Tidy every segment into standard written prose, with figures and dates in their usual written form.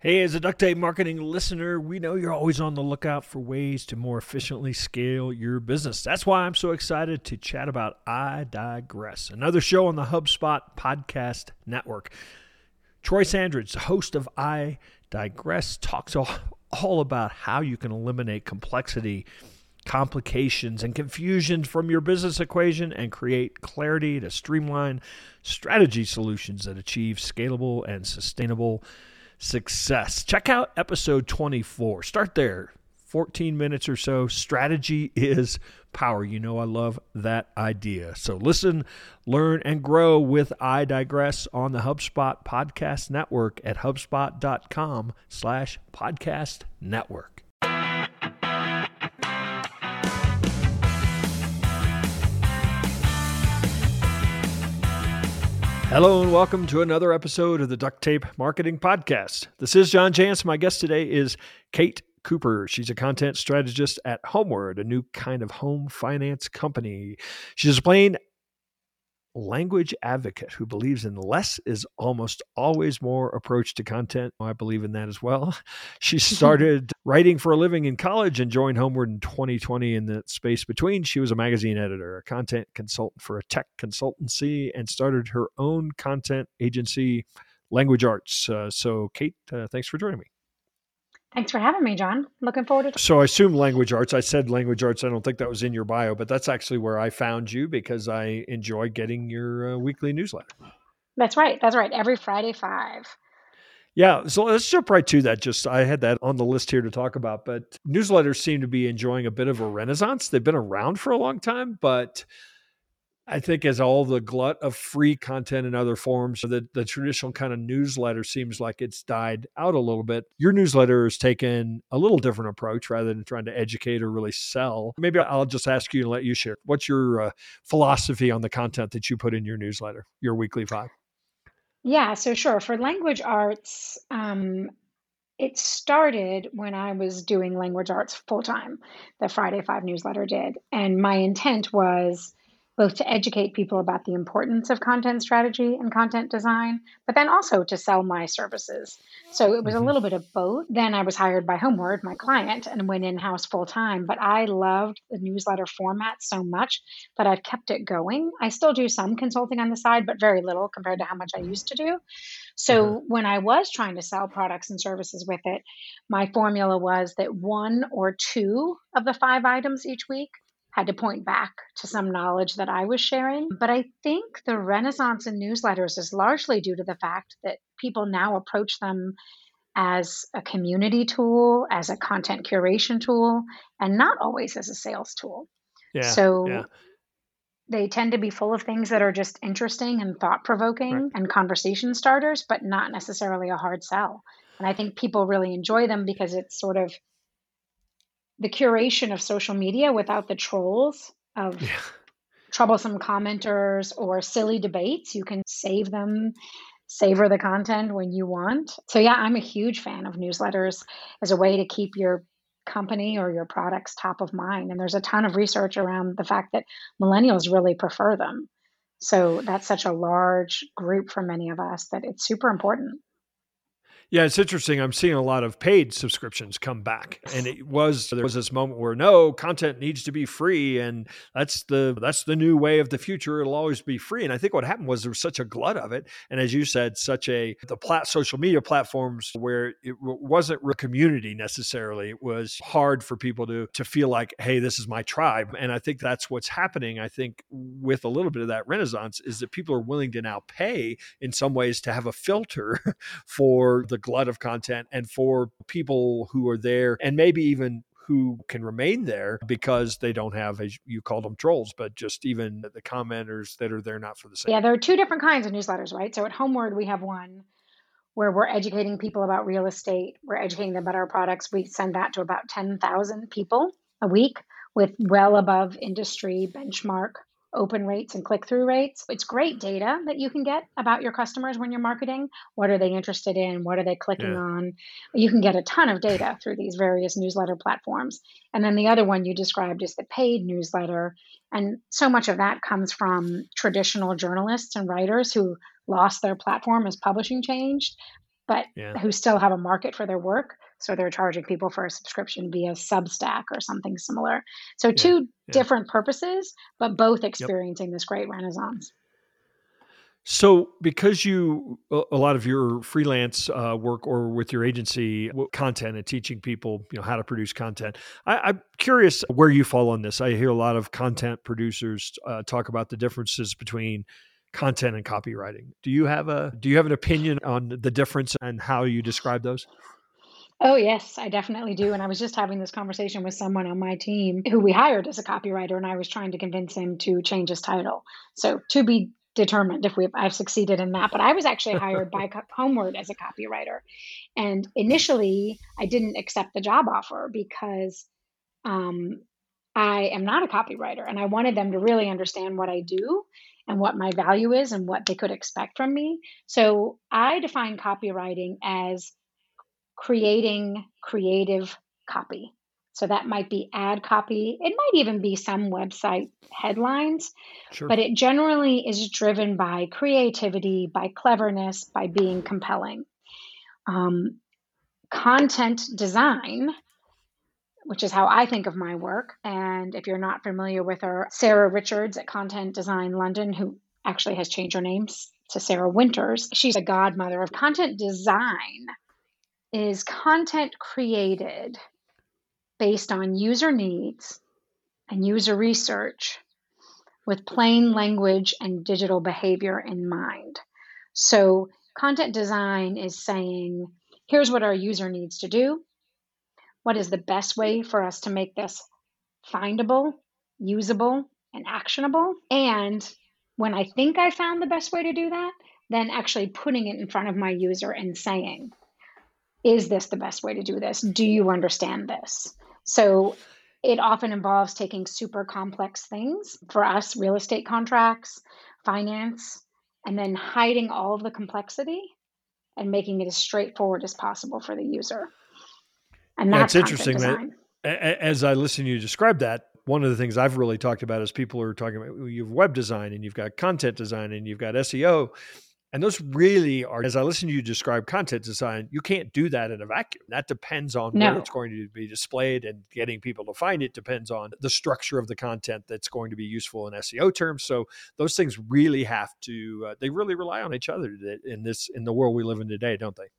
Hey, as a Duct Tape Marketing listener, we know you're always on the lookout for ways to more efficiently scale your business. That's why I'm so excited to chat about iDigress, another show on the HubSpot podcast network. Troy Sandridge, the host of iDigress, talks all about how you can eliminate complexity, complications, and confusion from your business equation and create clarity to streamline strategy solutions that achieve scalable and sustainable success. Check out episode 24. Start there. 14 minutes or so. Strategy is power. You know I love that idea. So listen, learn, and grow with iDigress on the HubSpot Podcast Network at hubspot.com/podcast network. Hello and welcome to another episode of the Duct Tape Marketing Podcast. This is John Jantsch. My guest today is Kate Cooper. She's a content strategist at Homeward, a new kind of home finance company. She's a plain language advocate who believes in less is almost always more approach to content. I believe in that as well. She started writing for a living in college and joined Homeward in 2020. In the space between, she was a magazine editor, a content consultant for a tech consultancy, and started her own content agency, Language Arts. So Kate, thanks for joining me. Thanks for having me, John. Looking forward to it. So I assume Language Arts. I said Language Arts. I don't think that was in your bio, but that's actually where I found you because I enjoy getting your weekly newsletter. That's right. That's right. Every Friday 5. Yeah. So let's jump right to that. I had that on the list here to talk about, but newsletters seem to be enjoying a bit of a renaissance. They've been around for a long time, but I think as all the glut of free content and other forms, the traditional kind of newsletter seems like it's died out a little bit. Your newsletter has taken a little different approach rather than trying to educate or really sell. Maybe I'll just ask you and let you share. What's your philosophy on the content that you put in your newsletter, your weekly 5? Yeah, so sure. For Language Arts, it started when I was doing Language Arts full-time, the Friday 5 newsletter did. And my intent was both to educate people about the importance of content strategy and content design, but then also to sell my services. So it was a little bit of both. Then I was hired by Homeward, my client, and went in-house full-time, but I loved the newsletter format so much that I've kept it going. I still do some consulting on the side, but very little compared to how much I used to do. So when I was trying to sell products and services with it, my formula was that 1 or 2 of the 5 items each week had to point back to some knowledge that I was sharing. But I think the renaissance in newsletters is largely due to the fact that people now approach them as a community tool, as a content curation tool, and not always as a sales tool. They tend to be full of things that are just interesting and thought-provoking and conversation starters, but not necessarily a hard sell. And I think people really enjoy them because it's sort of the curation of social media without the trolls of troublesome commenters or silly debates. You can save them, savor the content when you want. So yeah, I'm a huge fan of newsletters as a way to keep your company or your products top of mind. And there's a ton of research around the fact that millennials really prefer them. So that's such a large group for many of us that it's super important. Yeah, it's interesting. I'm seeing a lot of paid subscriptions come back. And there was this moment where no, content needs to be free. And that's the new way of the future. It'll always be free. And I think what happened was there was such a glut of it. And as you said, social media platforms where it wasn't a community necessarily. It was hard for people to feel like, hey, this is my tribe. And I think that's what's happening. I think with a little bit of that renaissance is that people are willing to now pay in some ways to have a filter for the glut of content and for people who are there and maybe even who can remain there because they don't have, as you call them, trolls, but just even the commenters that are there not for the same. Yeah, there are 2 different kinds of newsletters, right? So at Homeward, we have one where we're educating people about real estate. We're educating them about our products. We send that to about 10,000 people a week with well above industry benchmark open rates and click-through rates. It's great data that you can get about your customers when you're marketing. What are they interested in? What are they clicking on? You can get a ton of data through these various newsletter platforms. And then the other one you described is the paid newsletter. And so much of that comes from traditional journalists and writers who lost their platform as publishing changed. but who still have a market for their work. So they're charging people for a subscription via Substack or something similar. So two different purposes, but both experiencing this great renaissance. So because a lot of your freelance work or with your agency content and teaching people, you know, how to produce content, I'm curious where you fall on this. I hear a lot of content producers talk about the differences between content and copywriting. Do you have an opinion on the difference and how you describe those? Oh, yes, I definitely do. And I was just having this conversation with someone on my team who we hired as a copywriter, and I was trying to convince him to change his title. So to be determined if I've succeeded in that. But I was actually hired by Homeward as a copywriter. And initially, I didn't accept the job offer because I am not a copywriter. And I wanted them to really understand what I do and what my value is and what they could expect from me. So I define copywriting as creating creative copy. So that might be ad copy. It might even be some website headlines, but it generally is driven by creativity, by cleverness, by being compelling. Content design, which is how I think of my work. And if you're not familiar with her, Sarah Richards at Content Design London, who actually has changed her name to Sarah Winters. She's the godmother of content design. Is content created based on user needs and user research with plain language and digital behavior in mind. So content design is saying, here's what our user needs to do. What is the best way for us to make this findable, usable, and actionable? And when I think I found the best way to do that, then actually putting it in front of my user and saying, is this the best way to do this? Do you understand this? So it often involves taking super complex things, for us, real estate contracts, finance, and then hiding all of the complexity and making it as straightforward as possible for the user. And that's interesting. As I listen to you describe that, one of the things I've really talked about is people are talking about, you have web design and you've got content design and you've got SEO. And those really are, as I listen to you describe content design, you can't do that in a vacuum. That depends on where it's going to be displayed, and getting people to find it depends on the structure of the content that's going to be useful in SEO terms. So those things really have to, they really rely on each other in the world we live in today, don't they?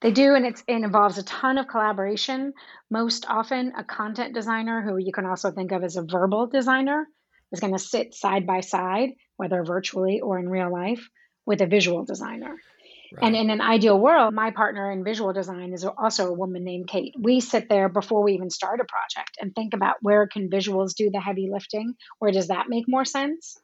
They do, and it involves a ton of collaboration. Most often a content designer, who you can also think of as a verbal designer, is going to sit side by side, whether virtually or in real life, with a visual designer. Right. And in an ideal world, my partner in visual design is also a woman named Kate. We sit there before we even start a project and think about, where can visuals do the heavy lifting? Where does that make more sense?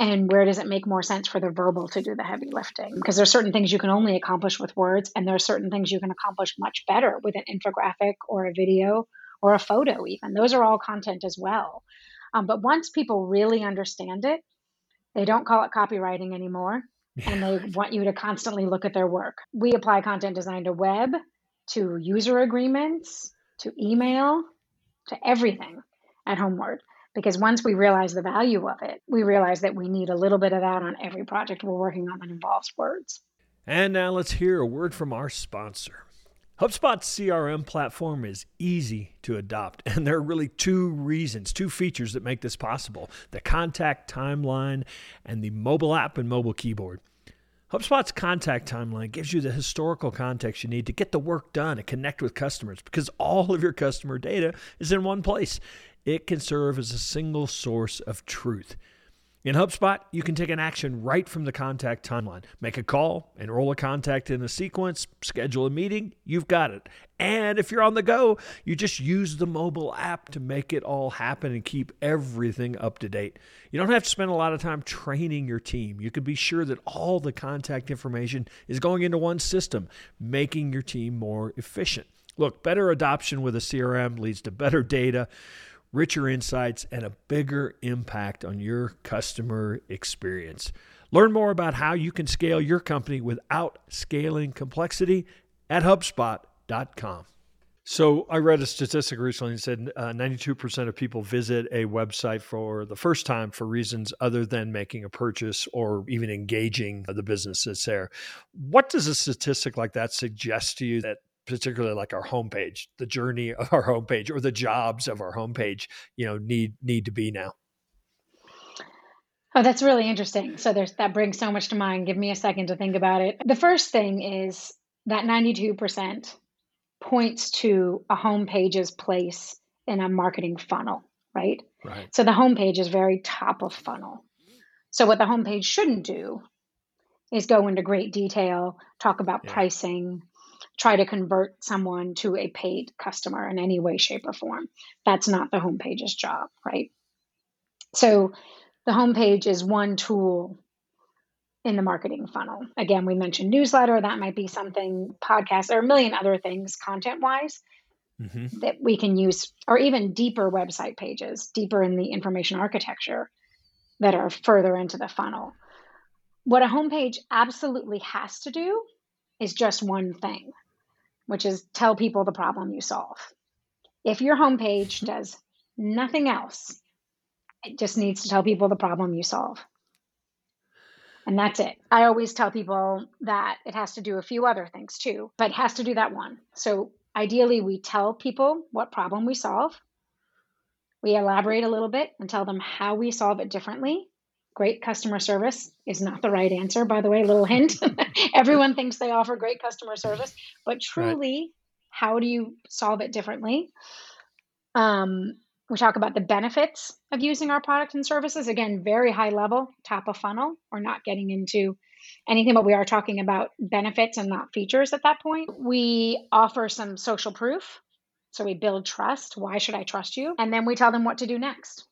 And where does it make more sense for the verbal to do the heavy lifting? Because there's certain things you can only accomplish with words, and there are certain things you can accomplish much better with an infographic or a video or a photo even. Those are all content as well. But once people really understand it, they don't call it copywriting anymore. And they want you to constantly look at their work. We apply content design to web, to user agreements, to email, to everything at Homeward. Because once we realize the value of it, we realize that we need a little bit of that on every project we're working on that involves words. And now let's hear a word from our sponsor. HubSpot's CRM platform is easy to adopt, and there are really two features that make this possible: the contact timeline and the mobile app and mobile keyboard. HubSpot's contact timeline gives you the historical context you need to get the work done and connect with customers, because all of your customer data is in one place. It can serve as a single source of truth. In HubSpot, you can take an action right from the contact timeline. Make a call, enroll a contact in a sequence, schedule a meeting, you've got it. And if you're on the go, you just use the mobile app to make it all happen and keep everything up to date. You don't have to spend a lot of time training your team. You can be sure that all the contact information is going into one system, making your team more efficient. Look, better adoption with a CRM leads to better data, richer insights, and a bigger impact on your customer experience. Learn more about how you can scale your company without scaling complexity at HubSpot.com. So I read a statistic recently that said 92% of people visit a website for the first time for reasons other than making a purchase or even engaging the business that's there. What does a statistic like that suggest to you that particularly like our homepage, the journey of our homepage or the jobs of our homepage, you know, need to be now? Oh, that's really interesting. So that brings so much to mind. Give me a second to think about it. The first thing is that 92% points to a homepage's place in a marketing funnel, right? Right. So the homepage is very top of funnel. So what the homepage shouldn't do is go into great detail, talk about pricing, try to convert someone to a paid customer in any way, shape, or form. That's not the homepage's job, right? So the homepage is one tool in the marketing funnel. Again, we mentioned newsletter. That might be something, podcast, or a million other things content-wise that we can use, or even deeper website pages, deeper in the information architecture that are further into the funnel. What a homepage absolutely has to do is just one thing, which is tell people the problem you solve. If your homepage does nothing else, it just needs to tell people the problem you solve. And that's it. I always tell people that it has to do a few other things too, but it has to do that one. So ideally, we tell people what problem we solve. We elaborate a little bit and tell them how we solve it differently. Great customer service is not the right answer, by the way, little hint. Everyone thinks they offer great customer service, but truly, how do you solve it differently? We talk about the benefits of using our products and services. Again, very high level, top of funnel. We're not getting into anything, but we are talking about benefits and not features at that point. We offer some social proof. So we build trust. Why should I trust you? And then we tell them what to do next.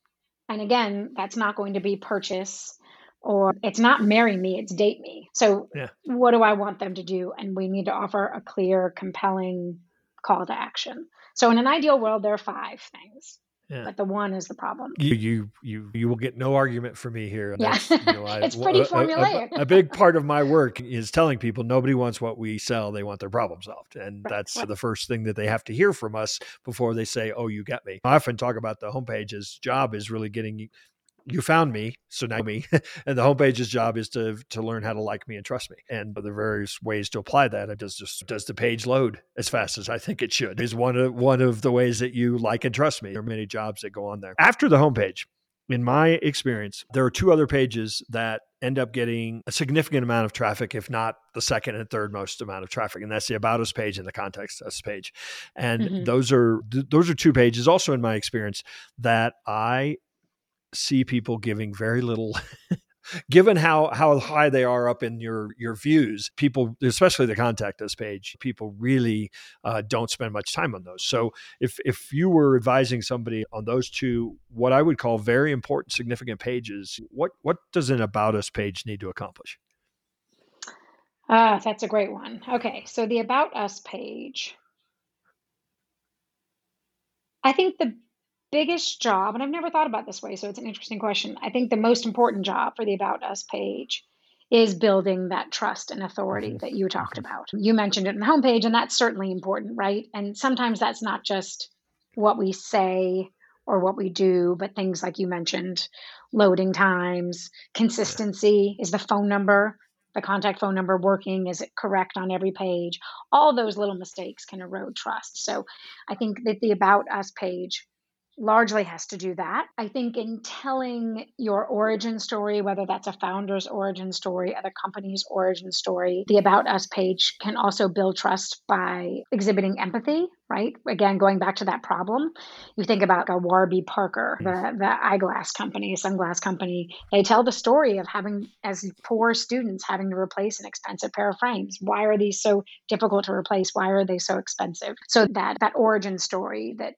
And again, that's not going to be purchase, or it's not marry me, it's date me. So what do I want them to do? And we need to offer a clear, compelling call to action. So in an ideal world, there are five things. Yeah. But the one is the problem. You will get no argument from me here. Yeah. You know, it's pretty formulaic. A big part of my work is telling people nobody wants what we sell. They want their problem solved. And that's the first thing that they have to hear from us before they say, oh, you got me. I often talk about the homepage's job is really getting you found me, so now me. And the homepage's job is to learn how to like me and trust me. And the various ways to apply that, it does the page load as fast as I think it should is one of the ways that you like and trust me. There are many jobs that go on there. After the homepage, in my experience, there are two other pages that end up getting a significant amount of traffic, if not the second and third most amount of traffic. And that's the About Us page and the Contact Us page. And those are two pages also in my experience that I see people giving very little, given how high they are up in your views. People, especially the Contact Us page, people really don't spend much time on those. So if you were advising somebody on those two, what I would call very important, significant pages, what does an About Us page need to accomplish? That's a great one. Okay, so the About Us page, I think the biggest job, and I've never thought about it this way, so it's an interesting question. I think the most important job for the About Us page is building that trust and authority that you talked about. You mentioned it in the homepage, and that's certainly important, right? And sometimes that's not just what we say or what we do, but things like you mentioned, loading times, consistency. Is the phone number, the contact phone number working? Is it correct on every page? All those little mistakes can erode trust. So I think that the About Us page largely has to do that. I think in telling your origin story, whether that's a founder's origin story, other company's origin story, the About Us page can also build trust by exhibiting empathy, right? Again, going back to that problem, you think about a Warby Parker, the eyeglass company, sunglass company. They tell the story of having, as poor students, having to replace an expensive pair of frames. Why are these so difficult to replace? Why are they so expensive? So that origin story that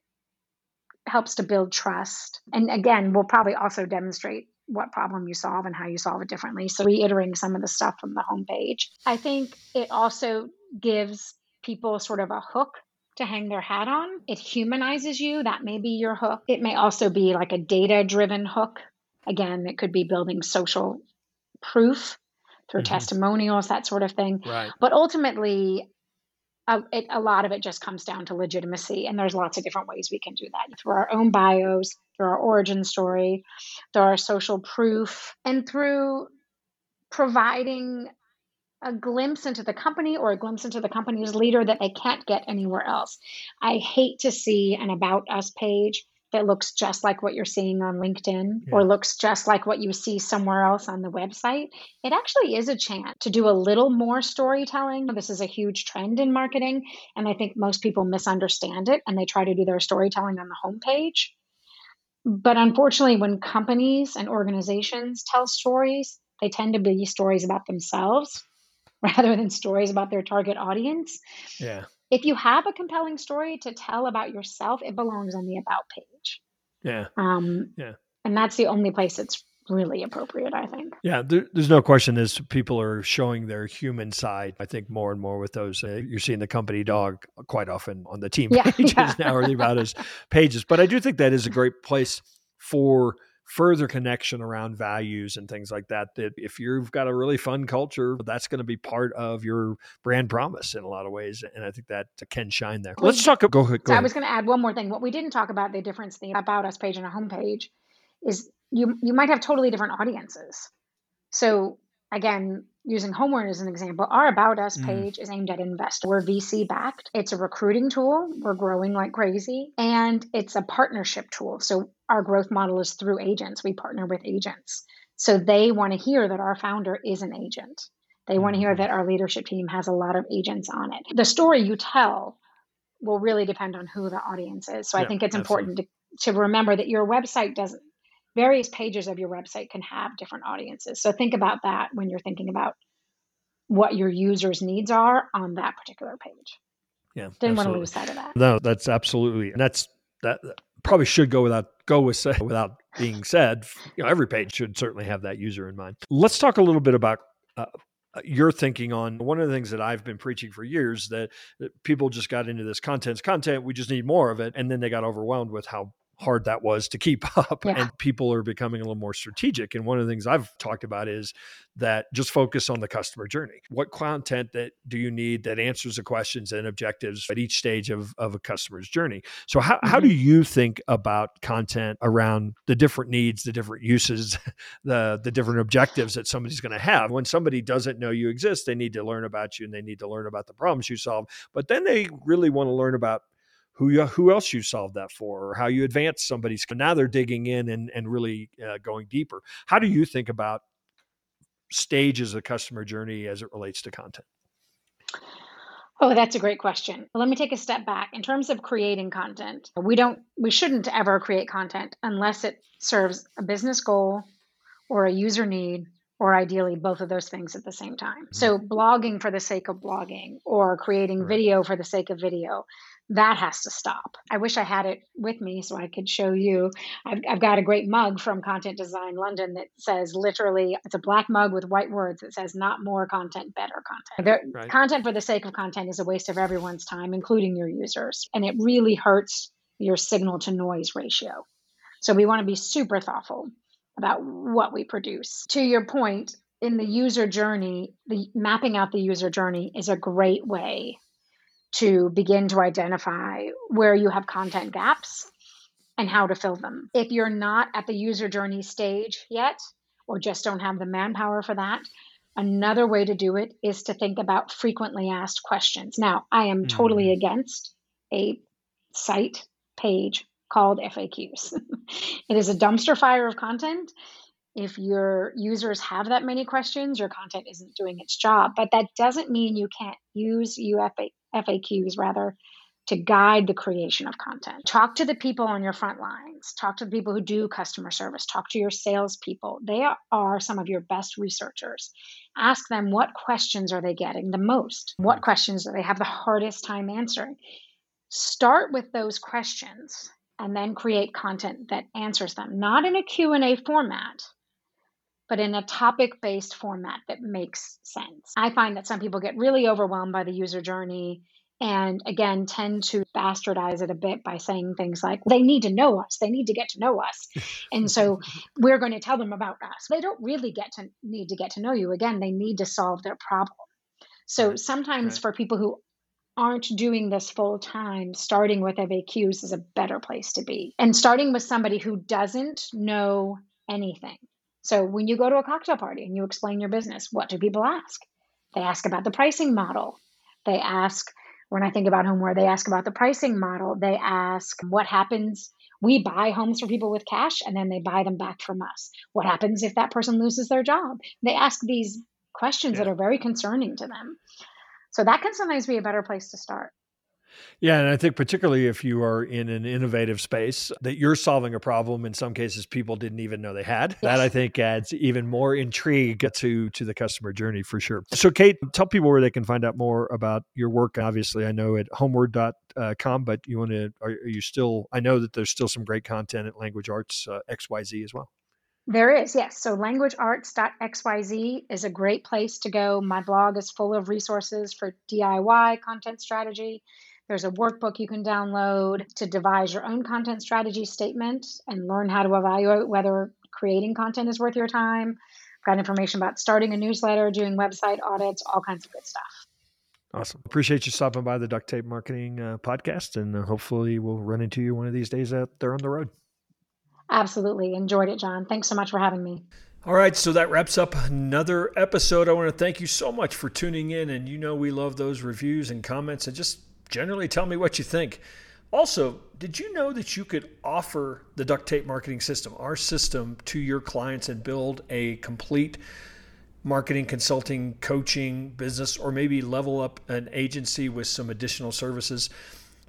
helps to build trust. And again, we'll probably also demonstrate what problem you solve and how you solve it differently. So reiterating some of the stuff from the homepage. I think it also gives people sort of a hook to hang their hat on. It humanizes you. That may be your hook. It may also be like a data-driven hook. Again, it could be building social proof through testimonials, that sort of thing. Right. But ultimately, a lot of it just comes down to legitimacy. And there's lots of different ways we can do that through our own bios, through our origin story, through our social proof, and through providing a glimpse into the company or a glimpse into the company's leader that they can't get anywhere else. I hate to see an About Us page that looks just like what you're seeing on LinkedIn or looks just like what you see somewhere else on the website. It actually is a chance to do a little more storytelling. This is a huge trend in marketing, and I think most people misunderstand it and they try to do their storytelling on the homepage. But unfortunately, when companies and organizations tell stories, they tend to be stories about themselves rather than stories about their target audience. Yeah. If you have a compelling story to tell about yourself, it belongs on the About page. Yeah. And that's the only place it's really appropriate, I think. Yeah, there's no question is people are showing their human side, I think, more and more with those. You're seeing the company dog quite often on the team pages now, or the About Us pages. But I do think that is a great place for further connection around values and things like that, that if you've got a really fun culture, that's going to be part of your brand promise in a lot of ways. And I think that can shine there. Let's talk about, go ahead. I was going to add one more thing. What we didn't talk about, the difference in the About Us page and a homepage, is you might have totally different audiences. So again, using Homeward as an example, our About Us page is aimed at investors. We're VC backed. It's a recruiting tool. We're growing like crazy. And it's a partnership tool. So our growth model is through agents. We partner with agents. So they want to hear that our founder is an agent. They want to hear that our leadership team has a lot of agents on it. The story you tell will really depend on who the audience is. So I think it's important to remember that your website doesn't, various pages of your website can have different audiences. So think about that when you're thinking about what your users' needs are on that particular page. Yeah. Didn't want to lose sight of that. No, that's absolutely. And that probably should go without being said. You know, every page should certainly have that user in mind. Let's talk a little bit about your thinking on one of the things that I've been preaching for years, that people just got into this content. We just need more of it. And then they got overwhelmed with how hard that was to keep up. Yeah. And people are becoming a little more strategic. And one of the things I've talked about is that just focus on the customer journey. What content that do you need that answers the questions and objectives at each stage of a customer's journey? So how do you think about content around the different needs, the different uses, the different objectives that somebody's going to have? When somebody doesn't know you exist, they need to learn about you and they need to learn about the problems you solve, but then they really want to learn about who else you solved that for, or how you advance somebody's. Now they're digging in and really going deeper. How do you think about stages of the customer journey as it relates to content? Oh, that's a great question. Let me take a step back. In terms of creating content, we shouldn't ever create content unless it serves a business goal or a user need, or ideally both of those things at the same time. So blogging for the sake of blogging or creating video for the sake of video, that has to stop. I wish I had it with me so I could show you. I've got a great mug from Content Design London that says literally, it's a black mug with white words that says not more content, better content. Content for the sake of content is a waste of everyone's time, including your users. And it really hurts your signal to noise ratio. So we want to be super thoughtful about what we produce. To your point, in the user journey, the mapping out the user journey is a great way to begin to identify where you have content gaps and how to fill them. If you're not at the user journey stage yet, or just don't have the manpower for that, another way to do it is to think about frequently asked questions. Now, I am totally against a site page called FAQs. It is a dumpster fire of content. If your users have that many questions, your content isn't doing its job. But that doesn't mean you can't use FAQs to guide the creation of content. Talk to the people on your front lines. Talk to the people who do customer service. Talk to your salespeople. They are some of your best researchers. Ask them, what questions are they getting the most? What questions do they have the hardest time answering? Start with those questions and then create content that answers them, not in a Q&A format, but in a topic-based format that makes sense. I find that some people get really overwhelmed by the user journey and, again, tend to bastardize it a bit by saying things like, they need to know us, they need to get to know us, and so we're going to tell them about us. They don't really need to get to know you. Again, they need to solve their problem. So sometimes for people who aren't doing this full time, starting with FAQs is a better place to be. And starting with somebody who doesn't know anything. So when you go to a cocktail party and you explain your business, what do people ask? They ask about the pricing model. They ask, when I think about Homeward, they ask about the pricing model. They ask what happens. We buy homes for people with cash and then they buy them back from us. What happens if that person loses their job? They ask these questions that are very concerning to them. So that can sometimes be a better place to start. Yeah, and I think particularly if you are in an innovative space, that you're solving a problem in some cases people didn't even know they had. Yes. That I think adds even more intrigue to the customer journey for sure. So Kate, tell people where they can find out more about your work. Obviously, I know at homeward.com, but you want to, are you still, I know that there's still some great content at Language Arts XYZ as well. There is, yes. So languagearts.xyz is a great place to go. My blog is full of resources for DIY content strategy. There's a workbook you can download to devise your own content strategy statement and learn how to evaluate whether creating content is worth your time. I've got information about starting a newsletter, doing website audits, all kinds of good stuff. Awesome. Appreciate you stopping by the Duct Tape Marketing podcast, and hopefully we'll run into you one of these days out there on the road. Absolutely. Enjoyed it, John. Thanks so much for having me. All right. So that wraps up another episode. I want to thank you so much for tuning in. And you know, we love those reviews and comments, and just generally tell me what you think. Also, did you know that you could offer the Duct Tape Marketing System, our system, to your clients and build a complete marketing, consulting, coaching business, or maybe level up an agency with some additional services?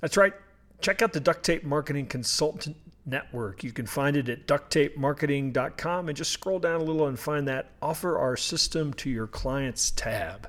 That's right. Check out the Duct Tape Marketing Consultant Network. You can find it at ducttapemarketing.com and just scroll down a little and find that Offer Our System to Your Clients tab.